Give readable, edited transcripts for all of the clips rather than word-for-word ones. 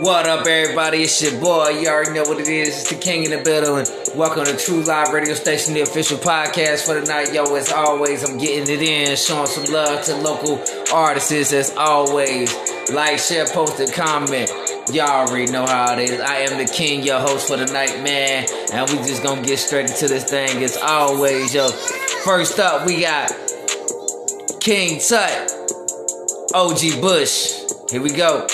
What up, everybody? It's your boy. You already know what it is. It's the King in the building. Welcome to True Live Radio Station, the official podcast for the night. Yo, as always, I'm getting it in, showing some love to local artists as always. Like, share, post, and comment. Y'all already know how it is. I am the King, your host for the night, man. And we just gonna get straight into this thing as always, yo. First up, we got King Tut, OG Bush. Here we go.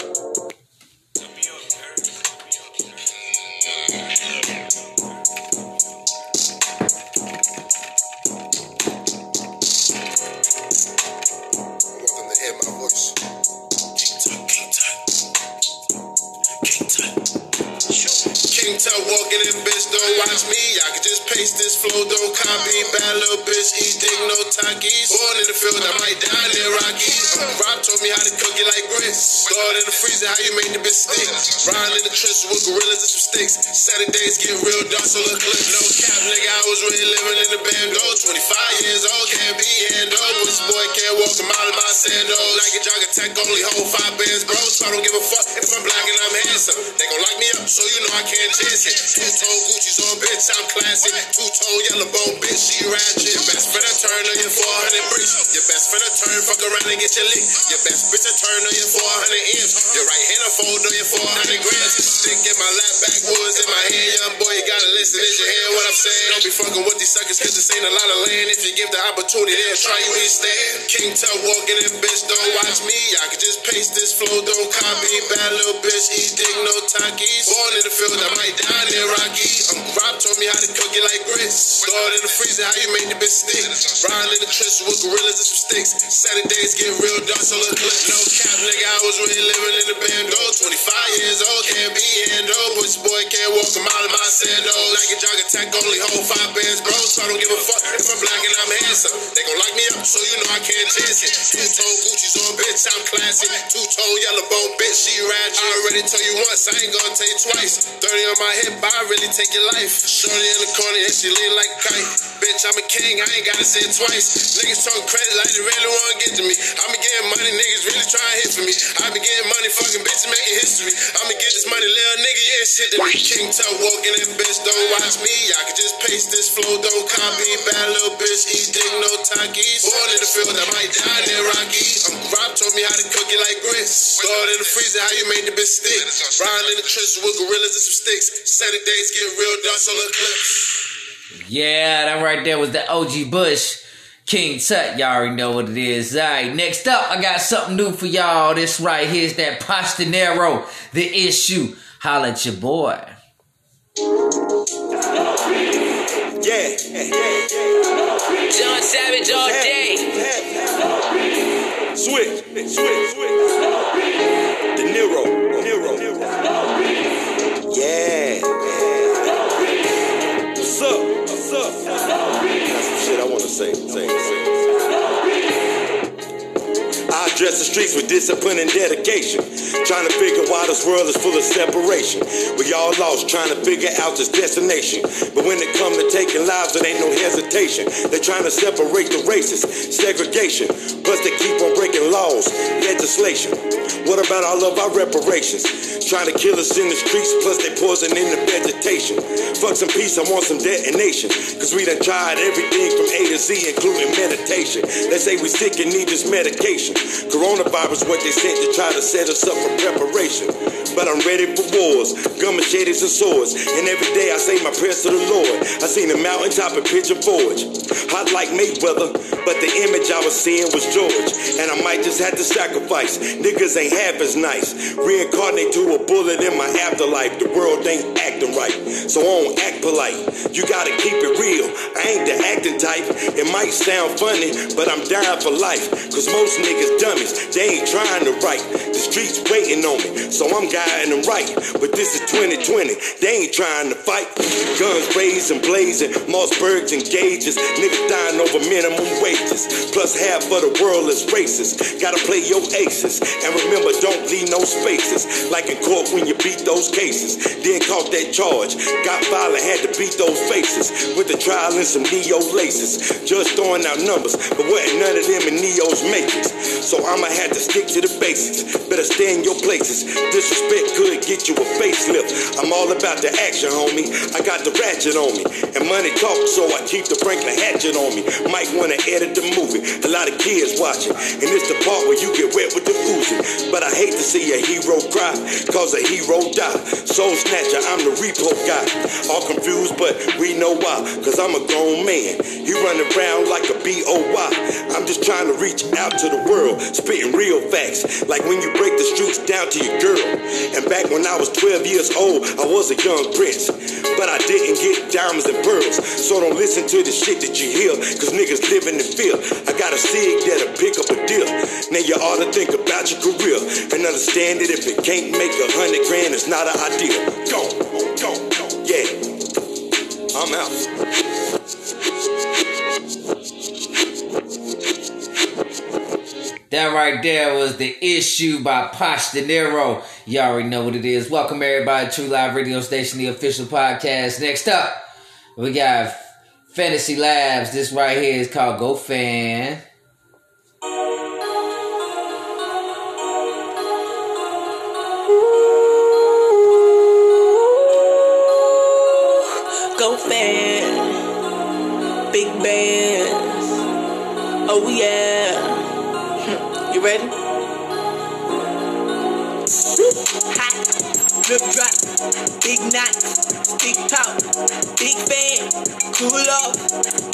This flow don't copy, bad little bitch, eat dick, no Takis. Born in the field, I might die in Rockies. Rob told me how to cook it like grits. Stored in the freezer, how you make the bitch stick. Riding in the trenches with gorillas and some sticks. Saturdays get real dark, so look, no cap, nigga. I was really living in the bando. 25 years old, can't be handled. This boy can't walk a mile in my sandals. Nike jogger tech only hold 5 bands, bro. So I don't give a fuck if I'm black and I'm handsome. They gon' lock me up, so you know I can't chance it. Two-tone Gucci's on, bitch, I'm classic. Two-tone yellow bone, bitch, she ratchet. Best friend, I turn on your 400 bricks. Your best friend, I turn, fuck around and get your lick. Your best bitch, I turn on your 400 amps. Your right hand, I fold on your 400 grams. Stick in my lap, backwoods in my hand. Young boy, you gotta listen, did you hear what I'm saying? Don't be fucking with these suckers, cause this ain't a lot of land. If you give the opportunity, they'll try you and stand. King Tut walking in, bitch, don't watch me. I can just pace this flow, don't copy. Bad little bitch, eat dick, no Takis. Born in the field, I might die in Rockies. Rob told me how to cook it like grits. Stored in the freezer, how you make the bitch stick. Riding in the trenches with gorillas and some sticks. Saturdays get real dark, so look, no cap, nigga. I was really living in the bando. 25 years old, can't be handled. This boy can't walk a mile in my sandals. Nike jogger tech only hold 5 bands, bro. So I don't give a fuck if I'm black and I'm handsome. They gon' lock me up, so you know I can't chance it. Two-tone Gucci's on, bitch, I'm classic. Two-tone yellow bone, bitch, she ratchet. I already told you once, I ain't gonna tell you twice. 30 on my hip, I really take your life. Shorty in the corner, and she lean like a kite. Bitch, I'm a king, I ain't gotta say it twice. Niggas talk credit like they really wanna get to me. I been getting money, niggas really try to hit for me. I been getting money, fucking bitches making history. I'ma get this money, little nigga, yeah, shit to me. King Tut walking in, bitch, don't watch me. I can just pace this flow, don't copy. Bad little bitch, eat dick, no Takis. Born in the field, I might die in Rockies. Rob told me how to cook it like grits. Stored in the freezer, how you made the bitch stick. Riding in the trenches with gorillas and some sticks. Saturdays get real dark, so look, clips. Yeah, that right there was the OG Bush, King Tut. Y'all already know what it is. Alright, next up, I got something new for y'all. This right here is that Posta Nero, The Issue. Holla at your boy. Yeah. John Savage all day. Switch. The Nero. Yeah. What's up? That's some shit I wanna say. I address the streets with discipline and dedication, trying to figure why this world is full of separation. We all lost trying to figure out this destination, but when it comes to taking lives, there ain't no hesitation. They're trying to separate the races, segregation, plus they keep on breaking laws, legislation. What about all of our reparations? Trying to kill us in the streets, plus they poison in the vegetation. Fuck some peace, I want some detonation, cause we done tried everything from A to Z, including meditation. They say we sick and need this medication. Coronavirus, what they sent to try to set us up for preparation. But I'm ready for wars, gun machetes and swords. And every day I say my prayers to the Lord. I seen a mountaintop at Pigeon Forge, hot like Mayweather, but the image I was seeing was George. And I might just have to sacrifice. Niggas ain't half as nice. Reincarnate to a bullet in my afterlife. The world ain't acting right, so I don't act polite. You gotta keep it real, I ain't the acting type. It might sound funny, but I'm dying for life. Cause most niggas dummies, they ain't trying to write. The streets waiting on me, so I'm guiding them right. But this is 2020, they ain't trying to fight. Guns raising, blazing, Mossbergs and gauges. Niggas dying over minimum wages. Plus half of the world is racist. Gotta play your aces, and remember, don't leave no those faces, like in court when you beat those cases. Then caught that charge, got violent, had to beat those faces with the trial and some neo laces. Just throwing out numbers, but wasn't none of them in neo's matrix. So I'ma have to stick to the basics. Better stay in your places. Disrespect could get you a facelift. I'm all about the action, homie. I got the ratchet on me, and money talks, so I keep the Franklin hatchet on me. Might wanna edit the movie. A lot of kids watching, and it's the part where you get wet with the oozing. But I hate to see a hero cry, cause a hero die. Soul snatcher, I'm the repo guy. All confused, but we know why. Cause I'm a grown man. He run around like a B.O.Y. I'm just trying to reach out to the world, spitting real facts. Like when you break the streets down to your girl. And back when I was 12 years old, I was a young prince. But I didn't get diamonds and pearls. So don't listen to the shit that you hear, cause niggas live in the fear. I got a sig that'll pick up a deal. Now you ought to think about your career and understand that if it can't make $100,000, it's not an idea. Go, yeah, I'm out. That right there was The Issue by Posta Nero. You already know what it is. Welcome everybody to True Live Radio Station, the official podcast. Next up, we got Fantasy Labs. This right here is called Go Fan. Go fan, big bands, oh yeah, you ready? Hot, drip drop, big knots, big talk, big fan, cool off,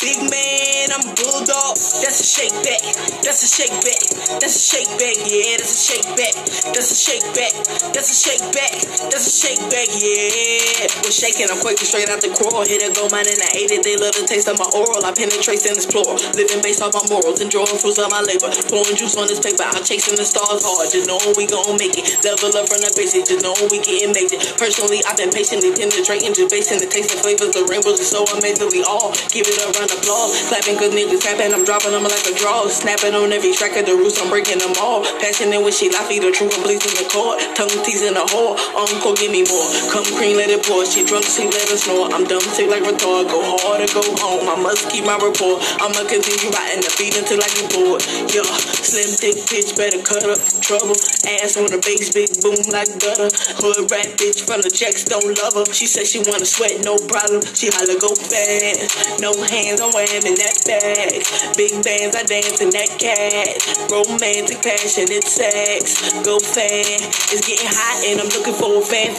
big man, I'm bulldog, that's a shake back, that's a shake back, that's a shake back, yeah, that's a shake back, that's a shake back, that's a shake back, that's a shake back, yeah. We're shaking, I'm quaking straight out the coral. Hit a gold mine and I ate it. They love the taste of my oral. I penetrate in this plural. Living based off my morals and drawing fruits of my labor. Pouring juice on this paper. I'm chasing the stars hard. Just knowing we gon' make it. Level up from the basics. Just knowing we getting major. Personally, I've been patiently penetrating, just basing the taste and flavors. The rainbows are so amazing. We all give it a round of applause. Clapping cause niggas tapping. I'm dropping them like a draw. Snapping on every track of the roots. I'm breaking them all. Passionate with she laffy. The truth I'm bleeding the cord. Tongue teasing the whore. Uncle, give me more. Come cream, let it pour. She drunk, she let her snore. I'm dumb, sick like retard. Go hard or go home. I must keep my rapport. I'ma continue riding the beat until I get bored. Yeah, slim, thick, bitch, better cut up. Trouble, ass on the bass, big boom like butter. Hood rat, bitch, from the checks, don't love her. She said she wanna sweat, no problem. She holla, go fast. No hands, I'm wearing that bag. Big bands, I dance in that cat. Romantic, passionate sex. Go fan, it's getting hot and I'm looking for a fan.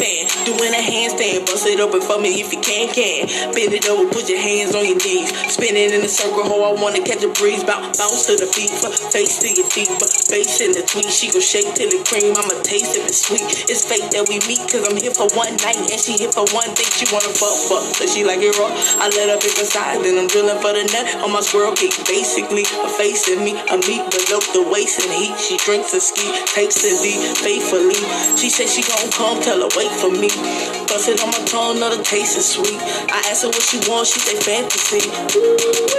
Doing a handstand, bust it open for me if you can. Bend it over, put your hands on your knees. Spinning in a circle, ho, I wanna catch a breeze. Bounce to the feet, face to your teeth, face in the tweet. She gon' shake till it cream, I'ma taste if it's sweet. It's fake that we meet, cause I'm here for one night and she here for one thing. She wanna fuck, so she like it raw. I let her pick a side, then I'm drilling for the nut on my squirrel cake. Basically, a face in me, a meat below the waist and heat. She drinks a ski, takes a D, faithfully. She said she gon' come, tell her wait for me. Bust it on my tongue, know the taste is sweet. I asked her what she wants, she say fantasy. Ooh,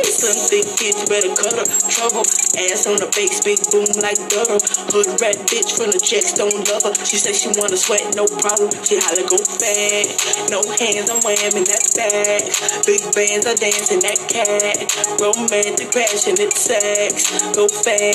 some thick bitch, better cut her. Trouble, ass on the face, big boom like butter. Hood rat bitch from the checks, don't love her. She say she wanna sweat, no problem. She holla, go fat. No hands, I'm whamming that back. Big bands, I dance in that cat. Romantic, passionate sex. Go fat.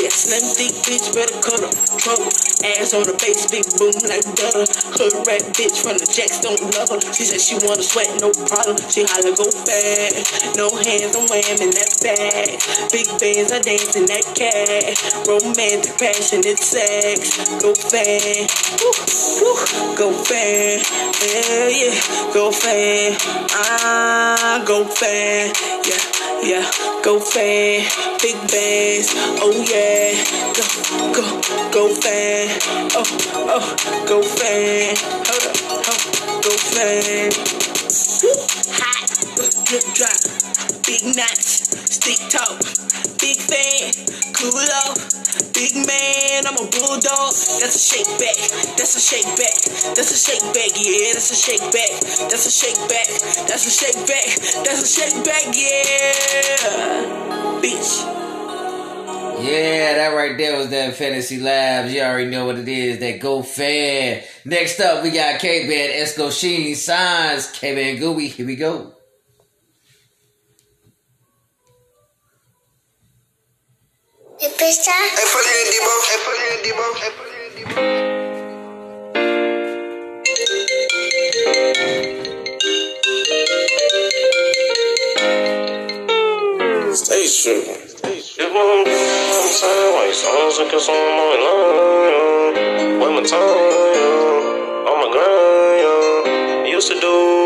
Yeah, slim thick bitch, better cut her. Trouble, ass on the face, big boom like butter. Hood rat bitch from the Jacks, don't love her. She said she wanna sweat, no problem. She holla, go back. No hands, I'm whamming that back. Big bands, I dance in that cat. Romantic, passionate sex. Go fan, woo, woo. Go fan, yeah, yeah. Go fan, ah, go fan, yeah, yeah. Go fan, big bands, oh yeah. Go, go fan, oh, oh. Go fan, hold up. Go fan, hot, drip drop, big knots, stick talk, big fan, cool off, big man, I'm a bulldog, that's a shake back, that's a shake back, that's a shake back, yeah, that's a shake back, that's a shake back, that's a shake back, that's a shake back, yeah, bitch. Yeah, that right there was that Fantasy Labs. You already know what it is. That Go Fan. Next up, we got K-Ban, Esco Sheen, Signs, K-Ban Gooey. Here we go. Stay shooting. This one I'm saying, why you songs and kiss on my line? When my time, on my grind, used to do.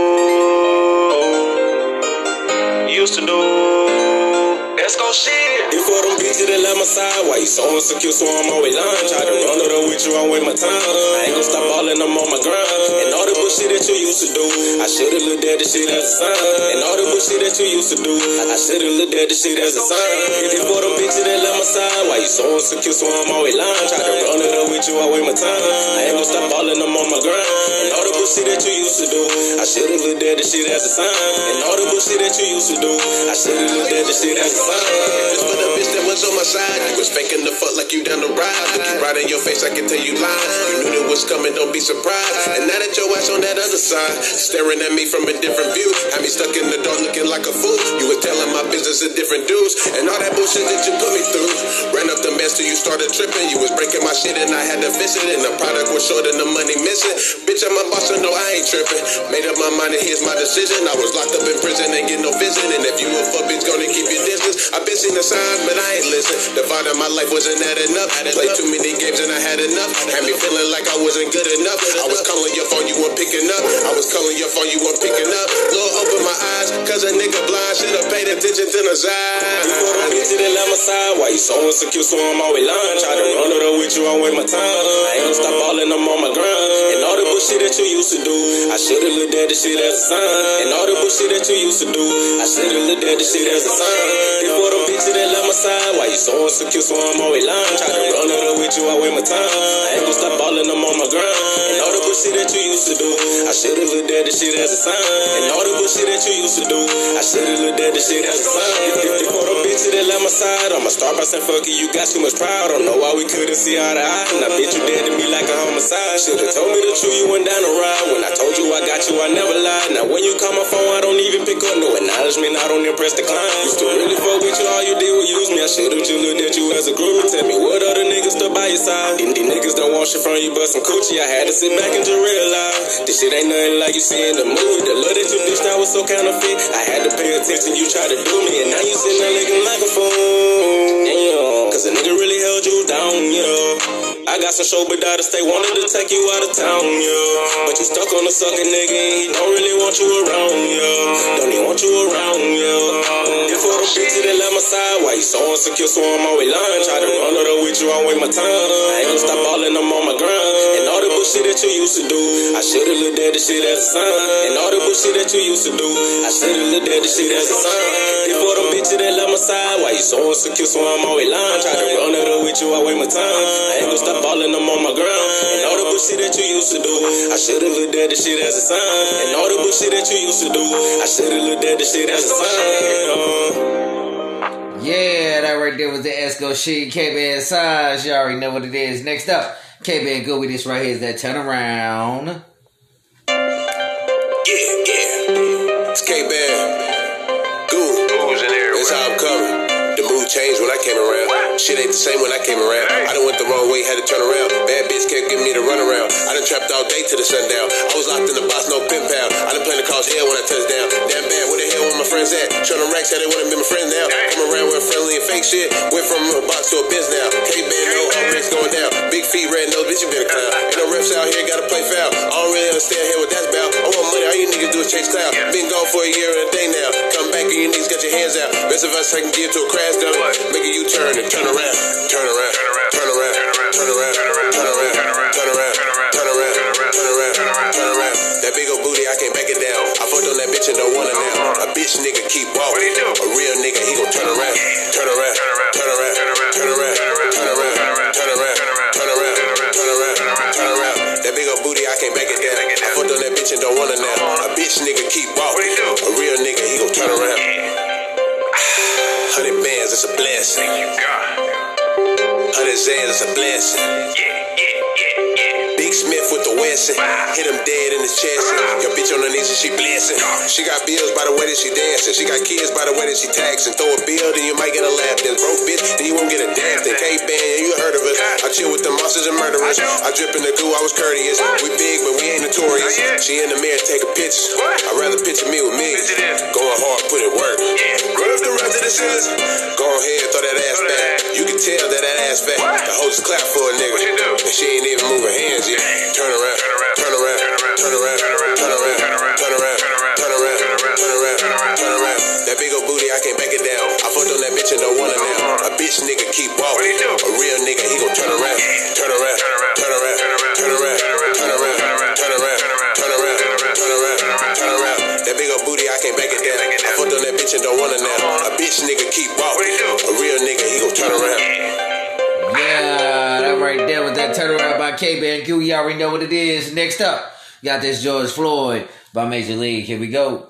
Let's go shit. You caught them bitches that left my side, why you so insecure, so I'm always lying. Try to run it up with you, I waste my time. I ain't gon' stop ballin', I'm on my grind. And all the bullshit that you used to do, I should've looked at the shit as a sign. And all the bullshit that you used to do, I should've looked at the shit as a sign. If you caught them bitches that left my side, why you so insecure, so I'm always lying. Try to run it up with you, I waste my time. I ain't gon' stop ballin', I'm on my grind. And all the bullshit that you used to do, I should've looked at the shit as a sign. And all the bullshit that you used to do, I should've looked at the shit as a sign. It's for the bitch that was on my side. You was faking the fuck like you down the ride. I keep right in your face, I can tell you lies. You knew that was coming, don't be surprised. And now that your ass on that other side, staring at me from a different view, had me stuck in the dark looking like a fool. You were telling my business to different dudes, and all that bullshit that you put me through. Ran up the mess till you started tripping. You was breaking my shit and I had to fix it. And the product was short and the money missing. Bitch, I'm a boss, so no, I ain't tripping. Made up my mind and here's my decision. I was locked up in prison, ain't get no visit. And if you a fuck bitch, gonna keep your distance. I've been seeing the signs, but I ain't listen. The vibe of my life wasn't that enough. Played too many games and I had enough. Had me feeling like I wasn't good enough. I was calling your phone, you weren't picking up. I was calling your phone, you weren't picking up. Lord, open my eyes, cause a nigga blind. Should've paid attention to the side. You caught a bitch that left my side. Why you so insecure, so I'm always lying. Try to run it up with you, I waste my time. I ain't gonna stop ballin', I'm on my grind. And all the bullshit that you used to do, I should've looked at the shit as a sign. And all the bullshit that you used to do, I should've looked at the shit as a sign. You caught a bitch that left my side. Why you so insecure, so I'm always lying. Try to run it up with you, I waste my time. I ain't gonna stop ballin', I'm on my grind. And all the bullshit that you used to do, I should've looked at the shit as a sign. And all the bullshit that you used to do, I should've looked at the shit as a sign. If you caught a bitch that left my side, I'ma start by saying fuck you, you got too much pride. Don't know why we couldn't see eye to eye. Now bitch, you dead to me like a homicide. Should've told me the truth, you went down the ride. When I told you I got you, I never lied. Now when you call my phone, I don't even pick up. No acknowledgement, I don't impress the client. Used to really fuck with you, all you did was use me. I should've just looked at you as a group. Tell me what other niggas stood by your side. These niggas don't want shit from you but some coochie. I had to sit back and just realize this shit ain't nothing like you see in the movie. The love that you dished out was so counterfeit. I had to pay attention, you tried to do me. And now you sitting there looking like a fool. Damn, cause a nigga really held you down, I got some show but daughters, they wanted to take you out of town, But you stuck on a sucker nigga and he don't really want you around, Don't even want you around, If all the bitches that left my side, why you so insecure, so I'm always lying. Try to run it up with you, I waste my time. I ain't gonna stop ballin', I'm on my grind. And all the bullshit that you used to do, I should've looked at the shit as a sign. And all the bullshit that you used to do, I should've looked at the shit as a sign. If all the bitches that left my side, why you so insecure, so I'm always lying. Try to run it up with you, I waste my time. I ain't gonna stop ballin', I'm on my grind. And all the bullshit that you used to do, I should've looked at the shit as a sign. And all the bullshit that you used to do, I should've looked at the shit as a sign. Yeah, that right there was the Esco Sheen, K-Ban Size. You already know what it is. Next up, K-Ban Gooey. This right here is that turnaround. Yeah. It's K-Ban Gooey. That's how I'm coming. The mood changed when I came around. Shit ain't the same when I came around. I done went the wrong way, had to turn around. Bad bitch kept giving me the runaround. I done trapped all day till the sundown. I was locked in the box, no pimp pal. I done planned to cause hell when I touched down. Damn bad, where the hell were my friends at? Turn them racks, how they wouldn't be my friends now. Come around with friendly and fake shit. Went from a box to a biz now. K-Ban, no outbreaks going down. Big feet, red nose, bitch, you been a clown. Ain't no refs out here, gotta play foul. I don't really understand here what that's about. I want money, all you niggas do is chase clout. Been gone for a year and a day now. Come back and you niggas got your hands out. Best of us I can get to a crash down. Make a U-turn and turn around. Turn around. That big old booty, I can't back it down. I fucked on that bitch and don't want it now. A bitch nigga keep walking. A real nigga, he gon' turn around. That big old booty, I can't back it down. I fucked on that bitch and don't want it now. A bitch nigga keep walking. A real nigga, he gon' turn around. 100 bands, it's a blessing. Thank you, God. Denzel is a blessing. Yeah. Big Smith with the Wesson. Hit him dead in his chest. Your bitch on her knees and she blessing. She got bills by the way that she dancing. She got kids by the way that she taxing. Throw a bill, then you might get a laugh. Then broke bitch, then you won't get a damn thing. K-Ban, you heard of us. I chill with the monsters and murderers. I drip in the goo, I was courteous. We big, but we ain't notorious. She in the mirror, take a picture. I'd rather picture me with me. Going hard, put in work. Rub the rest of the scissors. Go ahead, throw that ass back. You can tell that that ass back. The hoe just clap for a nigga. What you do? And she ain't even moving hands yet. Turn around. That big old booty, I can't back it down. I fucked on that bitch and no wonder now. A bitch nigga keep walking. A real nigga, he gon' turn around. That big old booty, I can't back it down. I fucked on that bitch and don't wanna now. A bitch nigga keep walking. A real nigga, he gon' turn around. Yeah, that right there with that turnaround by K-Ban Q. You already know what it is. Next up, got this George Floyd by Major League. Here we go.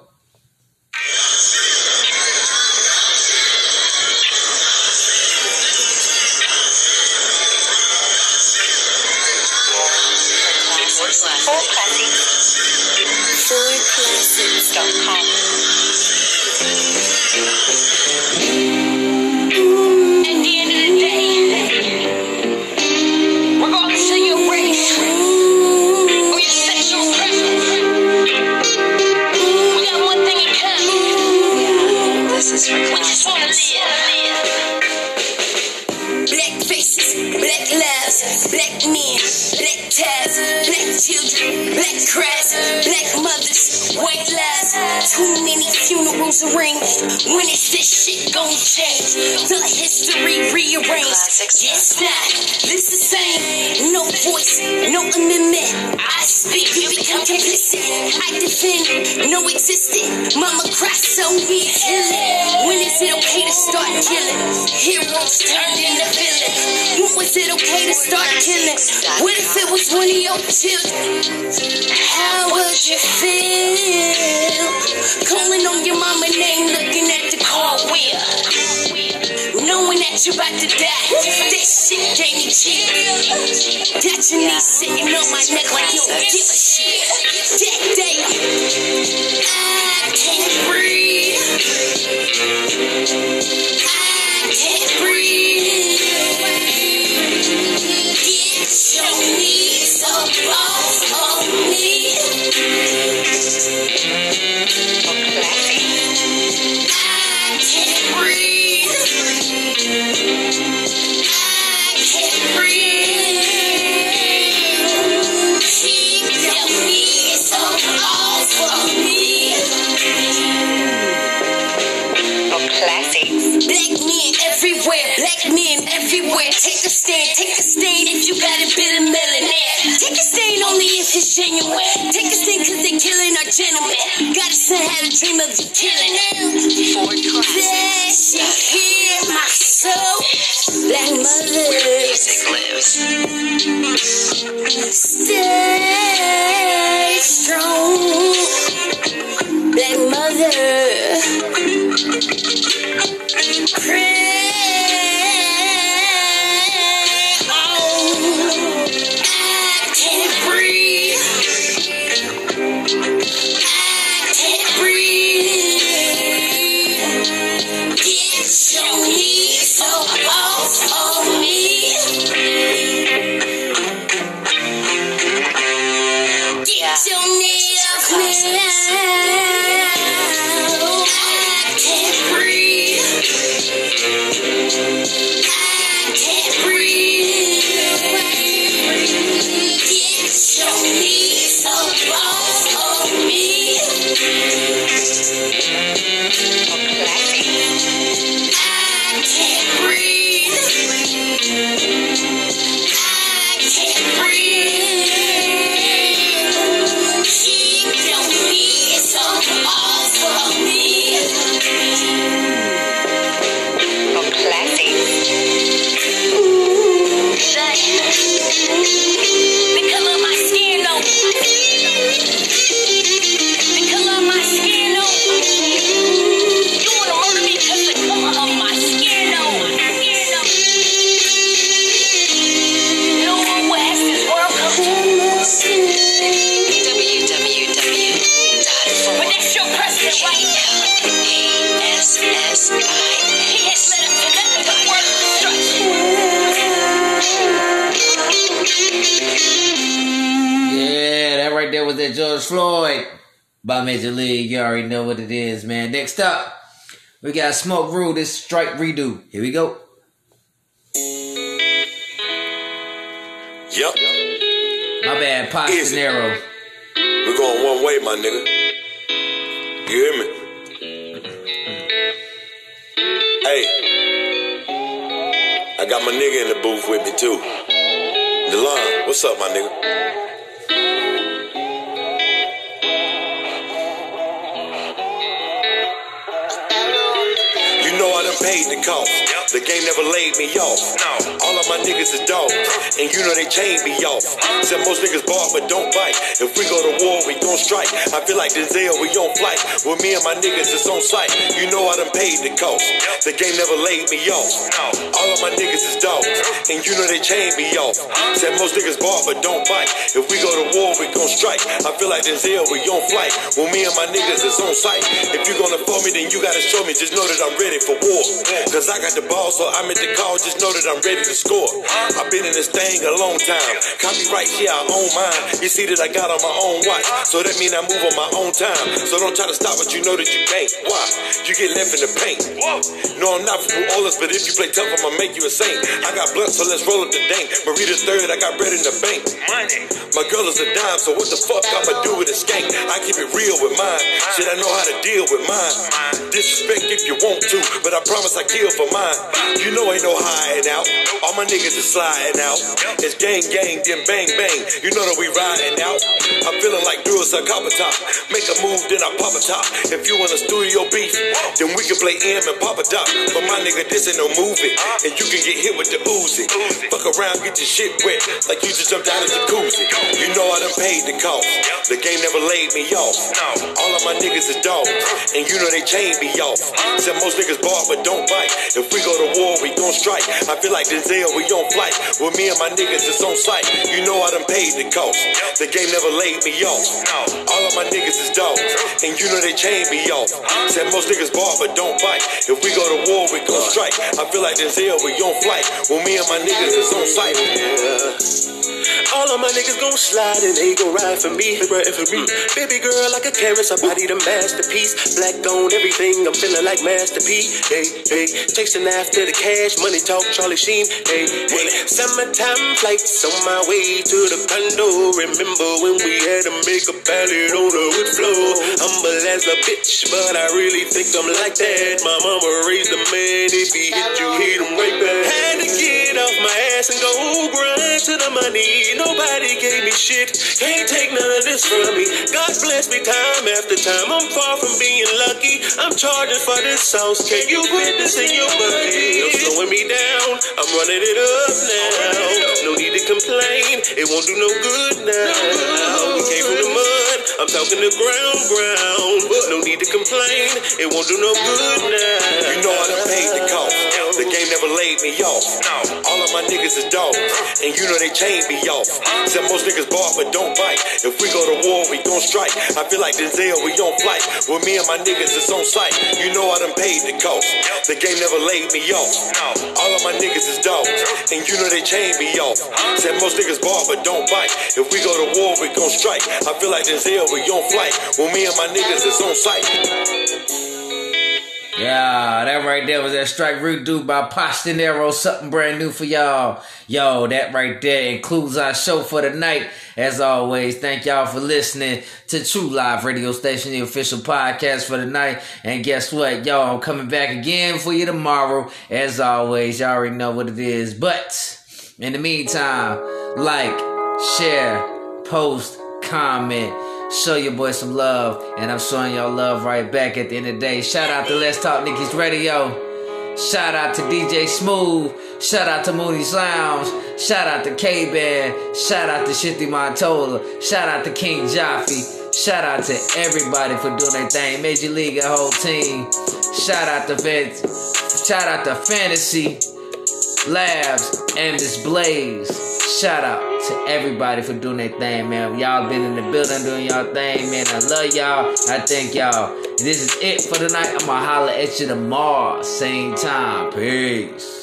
When is this shit gon' change? Feel like history rearranged. Yes, not. This the same. No voice, no amendment. I speak, you become complicit. I defend, no existent. Mama cry, so we kill it. When is it okay to start killing? Heroes turned into villains. When was it okay to start killing? What if it was one of your children? How would you feel? Calling on your mama name, looking at the car wheel, knowing that you're about to die. That shit gave me chills. Got your knees sitting on my neck like you don't give a shit. That day, I can't breathe. Get your knees up off of me. was that George Floyd by Major League. You already know what it is, man. Next up, we got Smoke Rule, this Strike Redo. Here we go. Yep. My bad, Posta Nero. We're going one way, my nigga. You hear me? Hey, I got my nigga in the booth with me, too. DeLon, what's up, my nigga? Paid the cost. The game never laid me off. All of my niggas is dogs, and you know they chained me off. Said most niggas bark but don't bite. If we go to war, we gon' strike. I feel like Denzel, we on flight. With me and my niggas, it's on sight. You know I done paid the cost. The game never laid me off. All of my niggas is dogs, and you know they chained me off. Said most niggas bark but don't bite. If we go to war, we gon' strike. I feel like Denzel, we on flight. With me and my niggas, it's on sight. If you gonna for me, then you gotta show me. Just know that I'm ready for war. Cause I got the ball, so I'm at the call. Just know that I'm ready to score. I've been in this thing a long time. Copyright here, I own mine. You see that I got on my own watch, so that mean I move on my own time. So don't try to stop what you know that you can't. Why? You get left in the paint. No, I'm not from New Orleans, but if you play tough, I'ma make you a saint. I got blunt, so let's roll up the dank. Marie the third, I got bread in the bank. My girl is a dime, so what the fuck I'ma do with a skank? I keep it real with mine. Shit, I know how to deal with mine. Disrespect if you want to, but I promise I kill for mine. You know ain't no hiding out. All my niggas is sliding out. It's gang gang, then bang bang. You know that we riding out. I'm feeling like dudes a copper top. Make a move, then I pop a top. If you in a studio beef, then we can play M and Papa Doc. But my nigga, this ain't no movie, and you can get hit with the Uzi. Fuck around, get your shit wet, like you just jumped out of the jacuzzi. You know I done paid the cost. The game never laid me off. All of my niggas is dogs, and you know they chained me off. Said most niggas bark but don't bite. If we go to war, we gon' strike. I feel like Denzel, we on flight. With me and my niggas, it's on sight. You know I done paid the cost. The game never laid me off. All of my niggas is dogs, and you know they chained me off. Said most niggas bark but don't bite. If we go to war, we gon' strike. I feel like Denzel, we on flight. With me and my niggas, it's on sight. Yeah. All of my niggas gon' slide and they gon' ride for me. Riding for me. Baby girl like a carrot, I body the masterpiece. Black on everything, I'm feeling like Master P. Hey, hey, chasing after the cash, money talk, Charlie Sheen. Hey, hey, summertime flights on my way to the condo. Remember when we had to make a ballad on the wood floor? Humble as a bitch, but I really think I'm like that. My mama raised a man, if he hit you, hit him right back. Had to get off my ass and go grind to the money. Nobody gave me shit, can't take none of this from me. God bless me time after time, I'm far from being lucky. I'm charging for this sauce, can you quit this in your body? You're slowing me down, I'm running it up now. No need to complain, it won't do no good now. We came from the mud, I'm talking the ground. No need to complain, it won't do no good now. You know I done paid the cost, the game never laid me off. All of my niggas is dogs, and you know they chained me off. Said most niggas bark but don't bite. If we go to war, we gon' strike. I feel like Denzel, we on flight. With me and my niggas, it's on sight. You know I done paid the cost. The game never laid me off. All of my niggas is dogs, and you know they chained me off. Said most niggas bark but don't bite. If we go to war, we gon' strike. I feel like Denzel, we on flight. With me and my niggas, it's on sight. Yeah, that right there was that Strike Redo by Posta Nero, something brand new for y'all. Yo, that right there includes our show for the night. As always, thank y'all for listening to True Live Radio Station, the official podcast for the night. And guess what, y'all, I'm coming back again for you tomorrow. As always, y'all already know what it is. But in the meantime, like, share, post, comment. Show your boy some love, and I'm showing y'all love right back at the end of the day. Shout out to Let's Talk Nicky's Radio. Shout out to DJ Smooth. Shout out to Moody's Lounge. Shout out to K-Ban. Shout out to Shifty Montola. Shout out to King Jaffe. Shout out to everybody for doing their thing. Major League, a whole team. Shout out to Vets. Shout out to Fantasy Labs and this Blaze. Shout out to everybody for doing their thing, man. Y'all been in the building doing y'all thing, man. I love y'all. I thank y'all. This is it for tonight. I'm gonna holler at you tomorrow, same time. Peace.